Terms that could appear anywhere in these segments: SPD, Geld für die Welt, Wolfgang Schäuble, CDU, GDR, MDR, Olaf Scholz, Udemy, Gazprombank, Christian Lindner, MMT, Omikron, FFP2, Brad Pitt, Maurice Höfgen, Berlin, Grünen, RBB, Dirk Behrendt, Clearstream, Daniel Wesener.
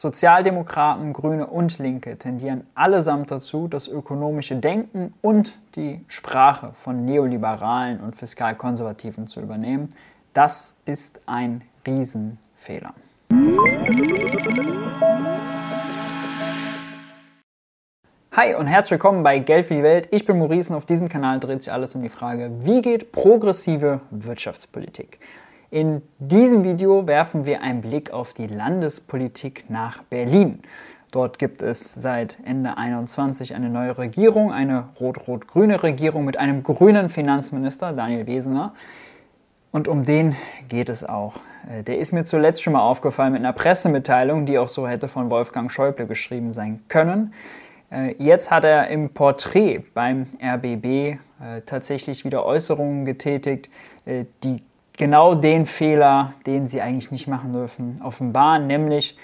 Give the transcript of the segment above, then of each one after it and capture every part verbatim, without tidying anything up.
Sozialdemokraten, Grüne und Linke tendieren allesamt dazu, das ökonomische Denken und die Sprache von Neoliberalen und Fiskalkonservativen zu übernehmen. Das ist ein Riesenfehler. Hi und herzlich willkommen bei Geld für die Welt. Ich bin Maurice und auf diesem Kanal dreht sich alles um die Frage, wie geht progressive Wirtschaftspolitik? In diesem Video werfen wir einen Blick auf die Landespolitik nach Berlin. Dort gibt es seit Ende einundzwanzig eine neue Regierung, eine rot-rot-grüne Regierung mit einem grünen Finanzminister, Daniel Wesener. Und um den geht es auch. Der ist mir zuletzt schon mal aufgefallen mit einer Pressemitteilung, die auch so hätte von Wolfgang Schäuble geschrieben sein können. Jetzt hat er im Porträt beim R B B tatsächlich wieder Äußerungen getätigt, die genau den Fehler, den sie eigentlich nicht machen dürfen, offenbaren, nämlich,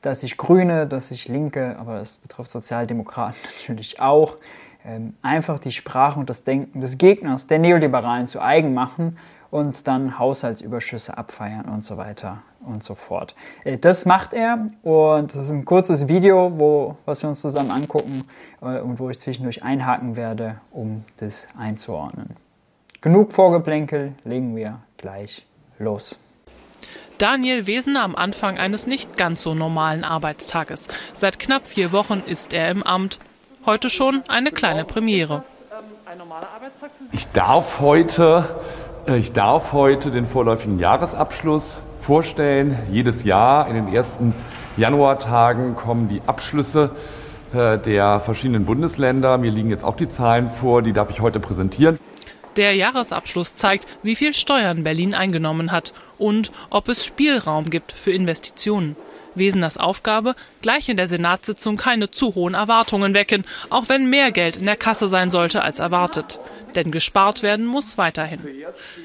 dass sich Grüne, dass sich Linke, aber das betrifft Sozialdemokraten natürlich auch, ähm, einfach die Sprache und das Denken des Gegners, der Neoliberalen, zu eigen machen und dann Haushaltsüberschüsse abfeiern und so weiter und so fort. Äh, das macht er und das ist ein kurzes Video, wo, was wir uns zusammen angucken äh, und wo ich zwischendurch einhaken werde, um das einzuordnen. Genug Vorgeplänkel, legen wir gleich los. Daniel Wesener am Anfang eines nicht ganz so normalen Arbeitstages. Seit knapp vier Wochen ist er im Amt. Heute schon eine kleine Premiere. Ich darf heute, ich darf heute den vorläufigen Jahresabschluss vorstellen. Jedes Jahr in den ersten Januartagen kommen die Abschlüsse der verschiedenen Bundesländer. Mir liegen jetzt auch die Zahlen vor, die darf ich heute präsentieren. Der Jahresabschluss zeigt, wie viel Steuern Berlin eingenommen hat und ob es Spielraum gibt für Investitionen. Weseners Aufgabe, gleich in der Senatssitzung keine zu hohen Erwartungen wecken, auch wenn mehr Geld in der Kasse sein sollte als erwartet. Denn gespart werden muss weiterhin.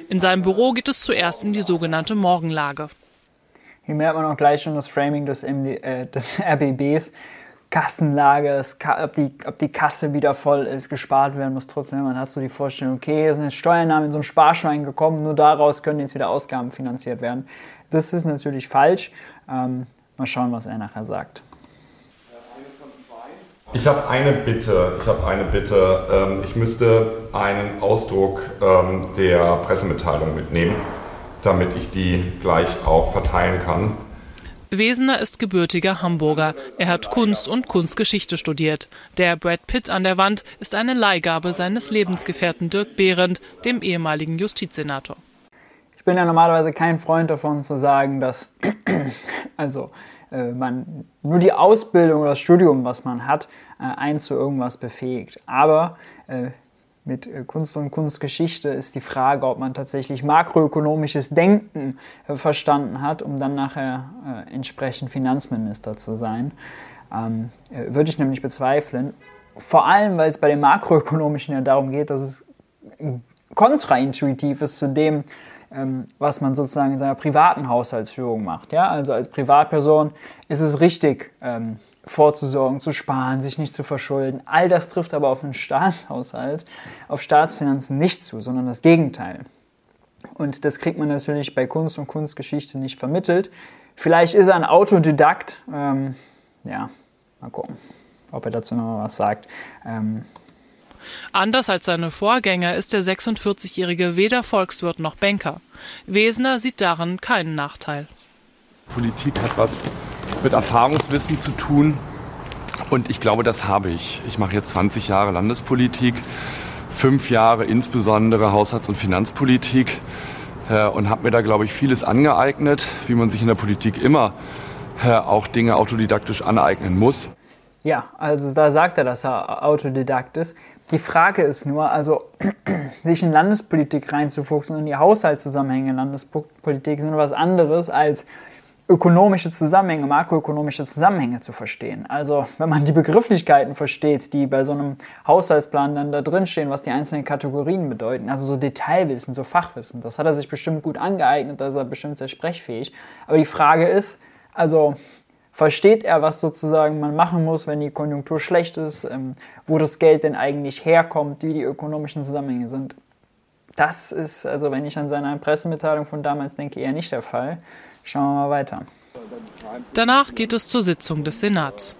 In seinem Büro geht es zuerst in die sogenannte Morgenlage. Hier merkt man auch gleich schon das Framing des, M D, äh, des R B Bs. Kassenlage, ob die, ob die Kasse wieder voll ist, gespart werden muss trotzdem. Man hat so die Vorstellung, okay, es sind jetzt Steuereinnahmen in so ein Sparschwein gekommen, nur daraus können jetzt wieder Ausgaben finanziert werden. Das ist natürlich falsch. Ähm, mal schauen, was er nachher sagt. Ich habe eine Bitte, ich habe eine Bitte. Ich müsste einen Ausdruck der Pressemitteilung mitnehmen, damit ich die gleich auch verteilen kann. Wesener ist gebürtiger Hamburger. Er hat Kunst und Kunstgeschichte studiert. Der Brad Pitt an der Wand ist eine Leihgabe seines Lebensgefährten Dirk Behrendt, dem ehemaligen Justizsenator. Ich bin ja normalerweise kein Freund davon zu sagen, dass also, äh, man nur die Ausbildung oder das Studium, was man hat, äh, einen zu irgendwas befähigt. Aber äh, mit Kunst und Kunstgeschichte ist die Frage, ob man tatsächlich makroökonomisches Denken äh, verstanden hat, um dann nachher äh, entsprechend Finanzminister zu sein. Ähm, äh, würde ich nämlich bezweifeln. Vor allem, weil es bei dem Makroökonomischen ja darum geht, dass es kontraintuitiv ist zu dem, ähm, was man sozusagen in seiner privaten Haushaltsführung macht. Ja? Also als Privatperson ist es richtig, ähm, vorzusorgen, zu sparen, sich nicht zu verschulden. All das trifft aber auf den Staatshaushalt, auf Staatsfinanzen nicht zu, sondern das Gegenteil. Und das kriegt man natürlich bei Kunst und Kunstgeschichte nicht vermittelt. Vielleicht ist er ein Autodidakt. Ähm, ja, mal gucken, ob er dazu noch was sagt. Ähm, Anders als seine Vorgänger ist der sechsundvierzigjährige weder Volkswirt noch Banker. Wesener sieht darin keinen Nachteil. Politik hat was mit Erfahrungswissen zu tun und ich glaube, das habe ich. Ich mache jetzt zwanzig Jahre Landespolitik, fünf Jahre insbesondere Haushalts- und Finanzpolitik äh, und habe mir da, glaube ich, vieles angeeignet, wie man sich in der Politik immer äh, auch Dinge autodidaktisch aneignen muss. Ja, also da sagt er, dass er Autodidakt ist. Die Frage ist nur, also sich in Landespolitik reinzufuchsen und die Haushaltszusammenhänge in Landespolitik sind was anderes als ökonomische Zusammenhänge, makroökonomische Zusammenhänge zu verstehen. Also wenn man die Begrifflichkeiten versteht, die bei so einem Haushaltsplan dann da drin stehen, was die einzelnen Kategorien bedeuten, also so Detailwissen, so Fachwissen, das hat er sich bestimmt gut angeeignet, da ist er bestimmt sehr sprechfähig. Aber die Frage ist, also versteht er, was sozusagen man machen muss, wenn die Konjunktur schlecht ist, ähm, wo das Geld denn eigentlich herkommt, wie die ökonomischen Zusammenhänge sind? Das ist, also wenn ich an seine Pressemitteilung von damals denke, eher nicht der Fall. Schauen wir mal weiter. Danach geht es zur Sitzung des Senats.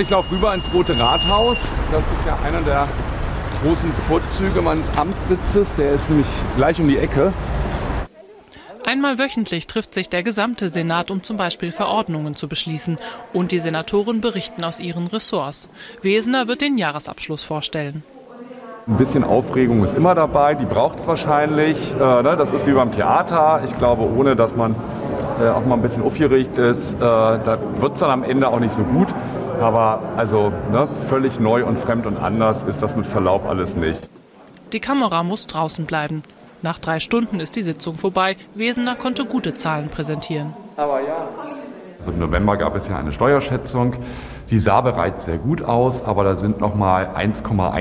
Ich laufe rüber ins Rote Rathaus. Das ist ja einer der großen Vorzüge meines Amtssitzes. Der ist nämlich gleich um die Ecke. Einmal wöchentlich trifft sich der gesamte Senat, um zum Beispiel Verordnungen zu beschließen. Und die Senatoren berichten aus ihren Ressorts. Wesener wird den Jahresabschluss vorstellen. Ein bisschen Aufregung ist immer dabei, die braucht es wahrscheinlich. Das ist wie beim Theater. Ich glaube, ohne dass man auch mal ein bisschen aufgeregt ist, da wird es dann am Ende auch nicht so gut. Aber also ne, völlig neu und fremd und anders ist das mit Verlaub alles nicht. Die Kamera muss draußen bleiben. Nach drei Stunden ist die Sitzung vorbei. Wesener konnte gute Zahlen präsentieren. Aber ja. Also im November gab es ja eine Steuerschätzung. Die sah bereits sehr gut aus, aber da sind noch mal eins Komma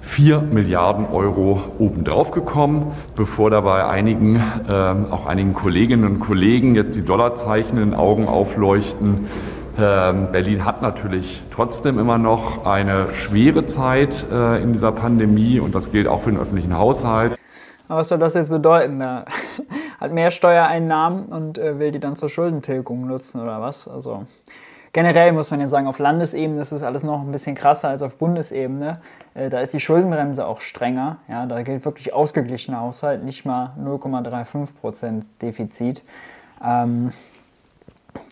vierzehn Milliarden Euro obendrauf gekommen, bevor dabei einigen, äh, auch einigen Kolleginnen und Kollegen jetzt die Dollarzeichen in den Augen aufleuchten. Berlin hat natürlich trotzdem immer noch eine schwere Zeit in dieser Pandemie und das gilt auch für den öffentlichen Haushalt. Aber was soll das jetzt bedeuten? Er hat mehr Steuereinnahmen und will die dann zur Schuldentilgung nutzen oder was? Also generell muss man ja sagen, auf Landesebene ist das alles noch ein bisschen krasser als auf Bundesebene. Da ist die Schuldenbremse auch strenger. Ja, da gilt wirklich ausgeglichener Haushalt, nicht mal null Komma fünfunddreißig Prozent Defizit. Ähm,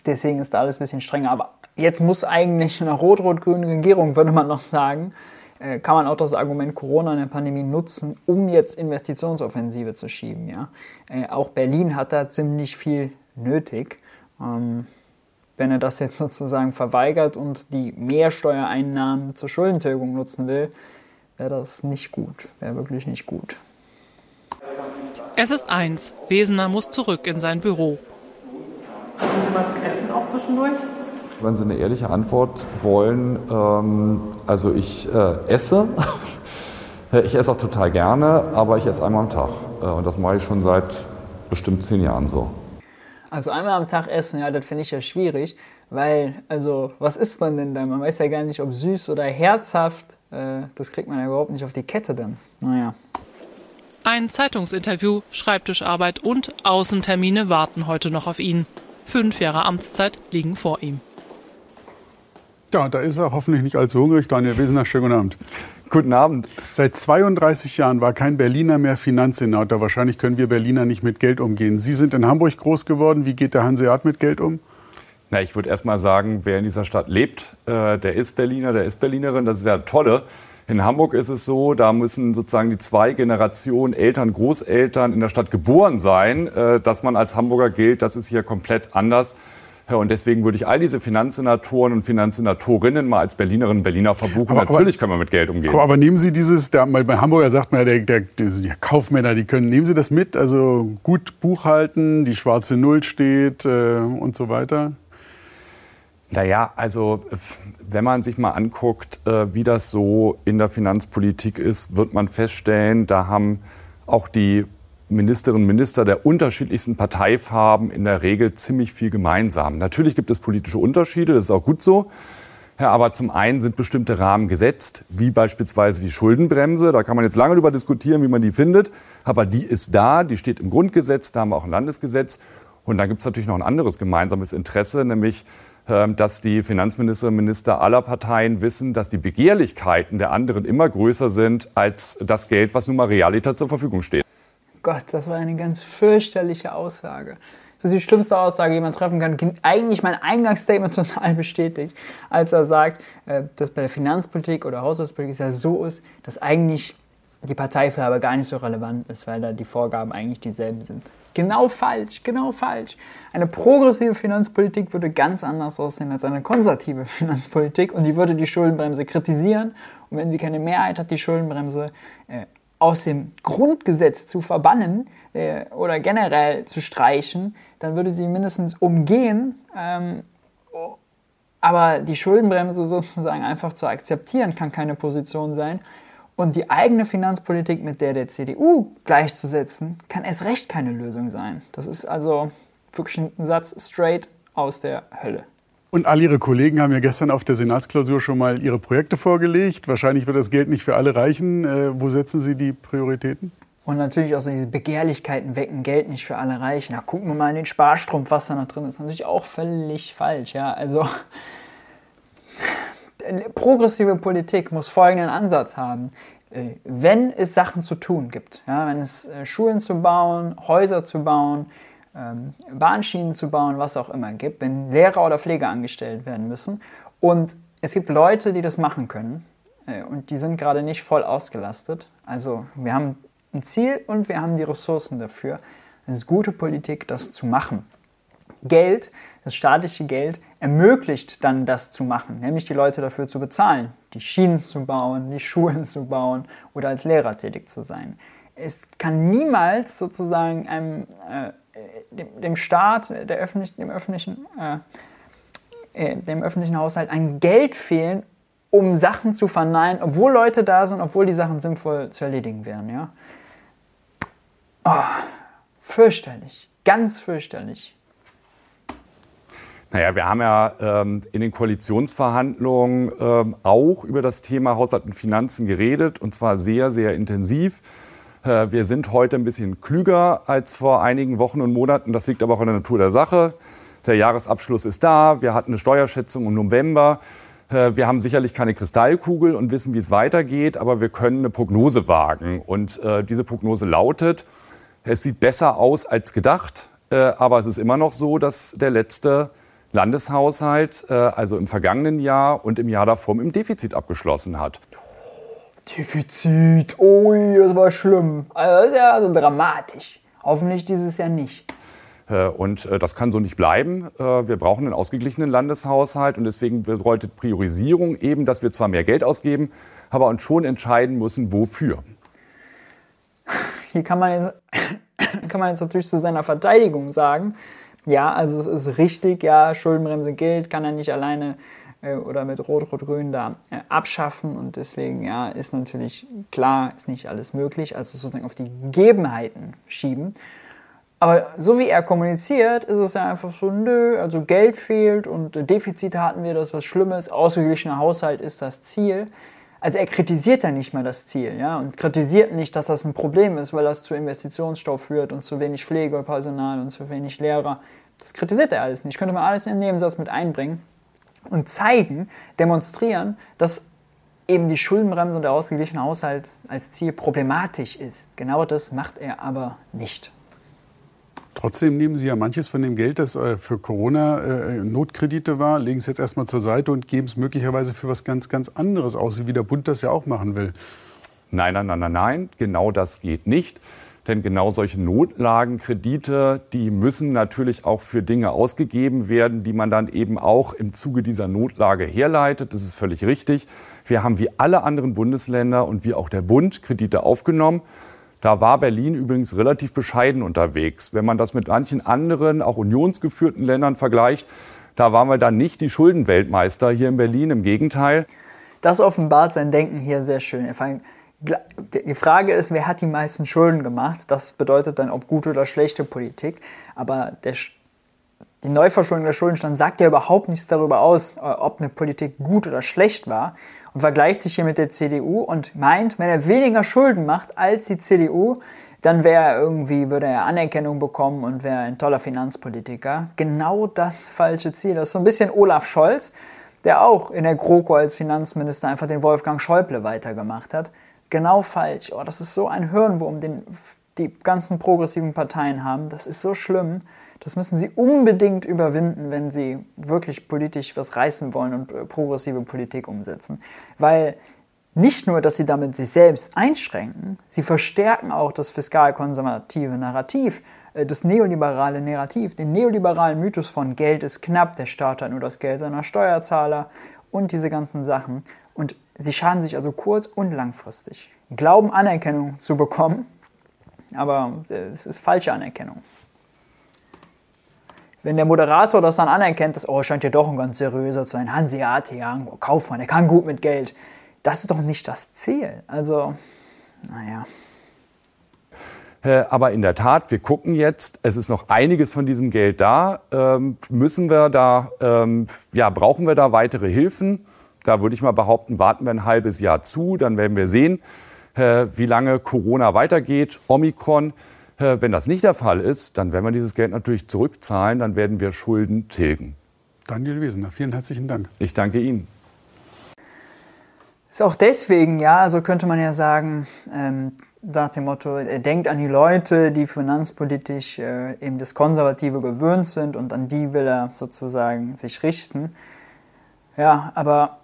Deswegen ist da alles ein bisschen strenger. Aber jetzt muss eigentlich eine rot-rot-grüne Regierung, würde man noch sagen, äh, kann man auch das Argument Corona in der Pandemie nutzen, um jetzt Investitionsoffensive zu schieben. Ja? Äh, auch Berlin hat da ziemlich viel nötig. Ähm, wenn er das jetzt sozusagen verweigert und die Mehrsteuereinnahmen zur Schuldentilgung nutzen will, wäre das nicht gut, wäre wirklich nicht gut. Es ist eins. Wesener muss zurück in sein Büro. Haben Sie mal zu essen auch zwischendurch? Wenn Sie eine ehrliche Antwort wollen, ähm, also ich äh, esse. Ich esse auch total gerne, aber ich esse einmal am Tag. Äh, und das mache ich schon seit bestimmt zehn Jahren so. Also einmal am Tag essen, ja, das finde ich ja schwierig, weil, also, was isst man denn da? Man weiß ja gar nicht, ob süß oder herzhaft. Äh, das kriegt man ja überhaupt nicht auf die Kette dann. Naja. Ein Zeitungsinterview, Schreibtischarbeit und Außentermine warten heute noch auf ihn. Fünf Jahre Amtszeit liegen vor ihm. Ja, da ist er hoffentlich nicht allzu hungrig. Daniel Wesener, schönen guten Abend. Guten Abend. Seit zweiunddreißig Jahren war kein Berliner mehr Finanzsenator. Wahrscheinlich können wir Berliner nicht mit Geld umgehen. Sie sind in Hamburg groß geworden. Wie geht der Hanseat mit Geld um? Na, ich würde erst mal sagen, wer in dieser Stadt lebt, äh, der ist Berliner, der ist Berlinerin. Das ist ja tolle. In Hamburg ist es so, da müssen sozusagen die zwei Generationen Eltern, Großeltern in der Stadt geboren sein, dass man als Hamburger gilt. Das ist hier komplett anders. Und deswegen würde ich all diese Finanzsenatoren und Finanzsenatorinnen mal als Berlinerinnen und Berliner verbuchen. Aber, Natürlich aber, können wir mit Geld umgehen. Aber, aber nehmen Sie dieses, der, bei Hamburger sagt man, der, der, die Kaufmänner, die können, nehmen Sie das mit? Also gut buchhalten, die schwarze Null steht äh, und so weiter? Naja, also wenn man sich mal anguckt, wie das so in der Finanzpolitik ist, wird man feststellen, da haben auch die Ministerinnen und Minister der unterschiedlichsten Parteifarben in der Regel ziemlich viel gemeinsam. Natürlich gibt es politische Unterschiede, das ist auch gut so. Ja, aber zum einen sind bestimmte Rahmen gesetzt, wie beispielsweise die Schuldenbremse. Da kann man jetzt lange darüber diskutieren, wie man die findet. Aber die ist da, die steht im Grundgesetz, da haben wir auch ein Landesgesetz. Und dann gibt es natürlich noch ein anderes gemeinsames Interesse, nämlich dass die Finanzministerinnen und Minister aller Parteien wissen, dass die Begehrlichkeiten der anderen immer größer sind als das Geld, was nun mal realiter zur Verfügung steht. Gott, das war eine ganz fürchterliche Aussage. Das ist die schlimmste Aussage, die man treffen kann. Eigentlich mein Eingangsstatement total bestätigt, als er sagt, dass bei der Finanzpolitik oder Haushaltspolitik es ja so ist, dass eigentlich die Parteifarbe gar nicht so relevant ist, weil da die Vorgaben eigentlich dieselben sind. Genau falsch, genau falsch. Eine progressive Finanzpolitik würde ganz anders aussehen als eine konservative Finanzpolitik und die würde die Schuldenbremse kritisieren und wenn sie keine Mehrheit hat, die Schuldenbremse äh, aus dem Grundgesetz zu verbannen äh, oder generell zu streichen, dann würde sie mindestens umgehen, ähm, aber die Schuldenbremse sozusagen einfach zu akzeptieren, kann keine Position sein. Und die eigene Finanzpolitik mit der der C D U gleichzusetzen, kann erst recht keine Lösung sein. Das ist also wirklich ein Satz straight aus der Hölle. Und all Ihre Kollegen haben ja gestern auf der Senatsklausur schon mal ihre Projekte vorgelegt. Wahrscheinlich wird das Geld nicht für alle reichen. Wo setzen Sie die Prioritäten? Und natürlich auch so diese Begehrlichkeiten wecken, Geld nicht für alle reich. Na, gucken wir mal in den Sparstrumpf, was da noch drin ist. Natürlich auch völlig falsch, ja. Also, progressive Politik muss folgenden Ansatz haben. Wenn es Sachen zu tun gibt, ja, wenn es Schulen zu bauen, Häuser zu bauen, Bahnschienen zu bauen, was auch immer gibt, wenn Lehrer oder Pfleger angestellt werden müssen und es gibt Leute, die das machen können und die sind gerade nicht voll ausgelastet. Also wir haben ein Ziel und wir haben die Ressourcen dafür. Es ist gute Politik, das zu machen. Geld, das staatliche Geld, ermöglicht dann das zu machen, nämlich die Leute dafür zu bezahlen, die Schienen zu bauen, die Schulen zu bauen oder als Lehrer tätig zu sein. Es kann niemals sozusagen einem, äh, dem, dem Staat, der öffentlich, dem, öffentlichen, äh, äh, dem öffentlichen Haushalt ein Geld fehlen, um Sachen zu verneinen, obwohl Leute da sind, obwohl die Sachen sinnvoll zu erledigen wären. Ja? Oh, fürchterlich, ganz fürchterlich. Naja, wir haben ja ähm, in den Koalitionsverhandlungen ähm, auch über das Thema Haushalt und Finanzen geredet, und zwar sehr, sehr intensiv. Äh, wir sind heute ein bisschen klüger als vor einigen Wochen und Monaten. Das liegt aber auch in der Natur der Sache. Der Jahresabschluss ist da. Wir hatten eine Steuerschätzung im November. Äh, wir haben sicherlich keine Kristallkugel und wissen, wie es weitergeht, aber wir können eine Prognose wagen. Und äh, diese Prognose lautet, es sieht besser aus als gedacht, äh, aber es ist immer noch so, dass der letzte Landeshaushalt, also im vergangenen Jahr und im Jahr davor, im Defizit abgeschlossen hat. Defizit, ui, das war schlimm. Also das ist ja also dramatisch. Hoffentlich dieses Jahr nicht. Und das kann so nicht bleiben. Wir brauchen einen ausgeglichenen Landeshaushalt. Und deswegen bedeutet Priorisierung eben, dass wir zwar mehr Geld ausgeben, aber uns schon entscheiden müssen, wofür. Hier kann man jetzt, kann man jetzt natürlich zu seiner Verteidigung sagen, ja, also es ist richtig, ja, Schuldenbremse gilt, kann er nicht alleine äh, oder mit Rot-Rot-Grün da äh, abschaffen. Und deswegen, ja, ist natürlich klar, ist nicht alles möglich, also sozusagen auf die Gegebenheiten schieben. Aber so wie er kommuniziert, ist es ja einfach so, nö, also Geld fehlt und äh, Defizite hatten wir, das ist was Schlimmes, ausgeglichener Haushalt ist das Ziel. Also er kritisiert ja nicht mal das Ziel, ja, und kritisiert nicht, dass das ein Problem ist, weil das zu Investitionsstau führt und zu wenig Pflegepersonal und zu wenig Lehrer. Das kritisiert er alles nicht. Könnte man alles in den Nebensatz mit einbringen und zeigen, demonstrieren, dass eben die Schuldenbremse und der ausgeglichene Haushalt als Ziel problematisch ist. Genau das macht er aber nicht. Trotzdem nehmen Sie ja manches von dem Geld, das für Corona-Notkredite war, legen es jetzt erstmal zur Seite und geben es möglicherweise für was ganz, ganz anderes aus, wie der Bund das ja auch machen will. Nein, nein, nein, nein, nein, genau das geht nicht. Denn genau solche Notlagenkredite, die müssen natürlich auch für Dinge ausgegeben werden, die man dann eben auch im Zuge dieser Notlage herleitet. Das ist völlig richtig. Wir haben wie alle anderen Bundesländer und wie auch der Bund Kredite aufgenommen. Da war Berlin übrigens relativ bescheiden unterwegs. Wenn man das mit manchen anderen, auch unionsgeführten Ländern vergleicht, da waren wir dann nicht die Schuldenweltmeister hier in Berlin, im Gegenteil. Das offenbart sein Denken hier sehr schön. Die Frage ist, wer hat die meisten Schulden gemacht? Das bedeutet dann, ob gute oder schlechte Politik. Aber der, die Neuverschuldung der Schuldenstand sagt ja überhaupt nichts darüber aus, ob eine Politik gut oder schlecht war. Und vergleicht sich hier mit der C D U und meint, wenn er weniger Schulden macht als die C D U, dann wäre er irgendwie, würde er Anerkennung bekommen und wäre ein toller Finanzpolitiker. Genau das falsche Ziel. Das ist so ein bisschen Olaf Scholz, der auch in der GroKo als Finanzminister einfach den Wolfgang Schäuble weitergemacht hat. Genau falsch. Oh, das ist so ein Hirnwurm, den die ganzen progressiven Parteien haben. Das ist so schlimm. Das müssen sie unbedingt überwinden, wenn sie wirklich politisch was reißen wollen und progressive Politik umsetzen. Weil nicht nur, dass sie damit sich selbst einschränken, sie verstärken auch das fiskalkonservative Narrativ, das neoliberale Narrativ, den neoliberalen Mythos von Geld ist knapp, der Staat hat nur das Geld seiner Steuerzahler und diese ganzen Sachen. Und sie schaden sich also kurz- und langfristig. Glauben, Anerkennung zu bekommen, aber es ist falsche Anerkennung. Wenn der Moderator das dann anerkennt, dass, oh, scheint ja doch ein ganz seriöser zu sein, Hanseate, ja, ein Kaufmann, der kann gut mit Geld. Das ist doch nicht das Ziel. Also, naja. Äh, aber in der Tat, wir gucken jetzt, es ist noch einiges von diesem Geld da. Ähm, müssen wir da, ähm, ja, brauchen wir da weitere Hilfen? Da würde ich mal behaupten, warten wir ein halbes Jahr zu, dann werden wir sehen. äh, wie lange Corona weitergeht, Omikron. Äh, wenn das nicht der Fall ist, dann werden wir dieses Geld natürlich zurückzahlen, dann werden wir Schulden tilgen. Daniel Wesener, vielen herzlichen Dank. Ich danke Ihnen. Ist auch deswegen, ja, also könnte man ja sagen, ähm, nach dem Motto, er denkt an die Leute, die finanzpolitisch äh, eben das Konservative gewöhnt sind und an die will er sozusagen sich richten. Ja, aber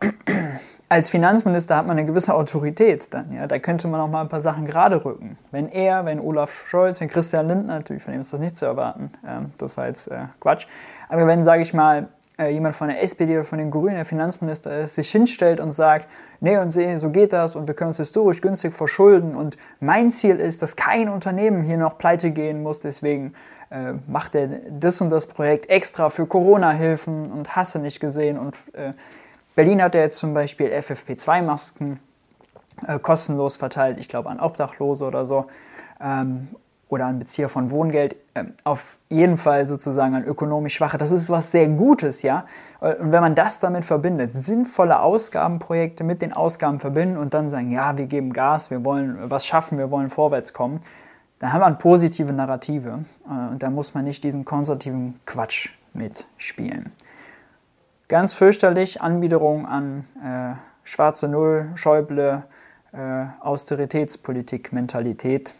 als Finanzminister hat man eine gewisse Autorität dann, ja, da könnte man auch mal ein paar Sachen gerade rücken. Wenn er, wenn Olaf Scholz, wenn Christian Lindner, natürlich, von dem ist das nicht zu erwarten, ähm, das war jetzt äh, Quatsch, aber wenn, sage ich mal, jemand von der S P D oder von den Grünen, der Finanzminister ist, sich hinstellt und sagt, nee, und so geht das und wir können uns historisch günstig verschulden und mein Ziel ist, dass kein Unternehmen hier noch pleite gehen muss, deswegen äh, macht er das und das Projekt extra für Corona-Hilfen und hasse nicht gesehen und äh, Berlin hat ja jetzt zum Beispiel F F P zwei Masken äh, kostenlos verteilt, ich glaube an Obdachlose oder so, ähm, oder an Bezieher von Wohngeld, äh, auf jeden Fall sozusagen an ökonomisch Schwache. Das ist was sehr Gutes, ja. Und wenn man das damit verbindet, sinnvolle Ausgabenprojekte mit den Ausgaben verbinden und dann sagen, ja, wir geben Gas, wir wollen was schaffen, wir wollen vorwärts kommen, dann haben wir eine positive Narrative. Äh, und da muss man nicht diesen konservativen Quatsch mitspielen. Ganz fürchterlich, Anbiederung an äh, schwarze Null, Schäuble, äh, Austeritätspolitik, Mentalität.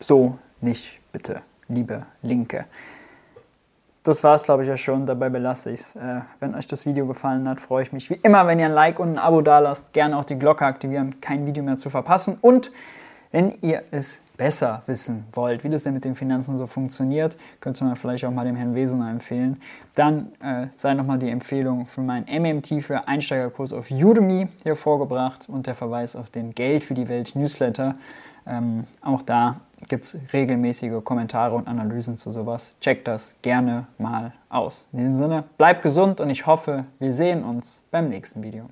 So nicht, bitte, liebe Linke. Das war's, glaube ich, ja schon. Dabei belasse ich es. Äh, wenn euch das Video gefallen hat, freue ich mich wie immer, wenn ihr ein Like und ein Abo dalasst. Gerne auch die Glocke aktivieren, kein Video mehr zu verpassen. Und wenn ihr es besser wissen wollt, wie das denn mit den Finanzen so funktioniert, könnte man vielleicht auch mal dem Herrn Wesener empfehlen. Dann äh, sei nochmal die Empfehlung für meinen M M T für Einsteigerkurs auf Udemy hier vorgebracht und der Verweis auf den Geld für die Welt Newsletter. Ähm, auch da gibt es regelmäßige Kommentare und Analysen zu sowas. Checkt das gerne mal aus. In diesem Sinne, bleibt gesund und ich hoffe, wir sehen uns beim nächsten Video.